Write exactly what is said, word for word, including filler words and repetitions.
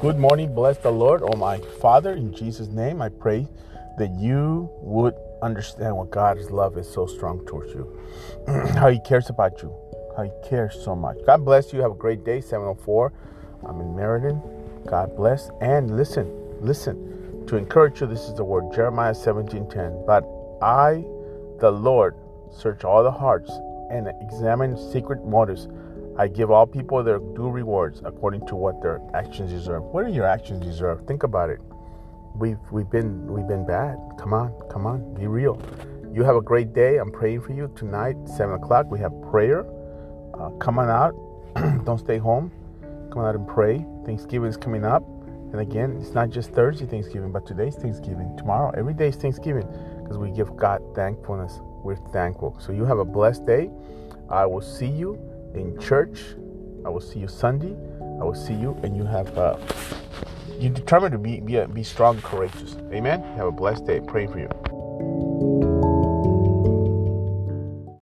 Good morning. Bless the Lord, oh my Father. In Jesus' name, I pray that you would understand what God's love is so strong towards you, how He cares about you, how He cares so much. God bless you. Have a great day. seven oh four. I'm in Meriden. God bless. And listen, listen, to encourage you, this is the word, Jeremiah seventeen ten. But I, the Lord, search all the hearts and examine secret motives. I give all people their due rewards according to what their actions deserve. What do your actions deserve? Think about it. We've we've been we've been bad. Come on, come on, be real. You have a great day. I'm praying for you tonight, seven o'clock. We have prayer. Uh, come on out. Don't stay home. Come on out and pray. Thanksgiving is coming up, and again, it's not just Thursday Thanksgiving, but today's Thanksgiving. Tomorrow, every day is Thanksgiving because we give God thankfulness. We're thankful. So you have a blessed day. I will see you in church. I will see you Sunday. I will see you, and you have. Uh, You're determined to be, be, be strong and courageous. Amen? Have a blessed day. Pray for you.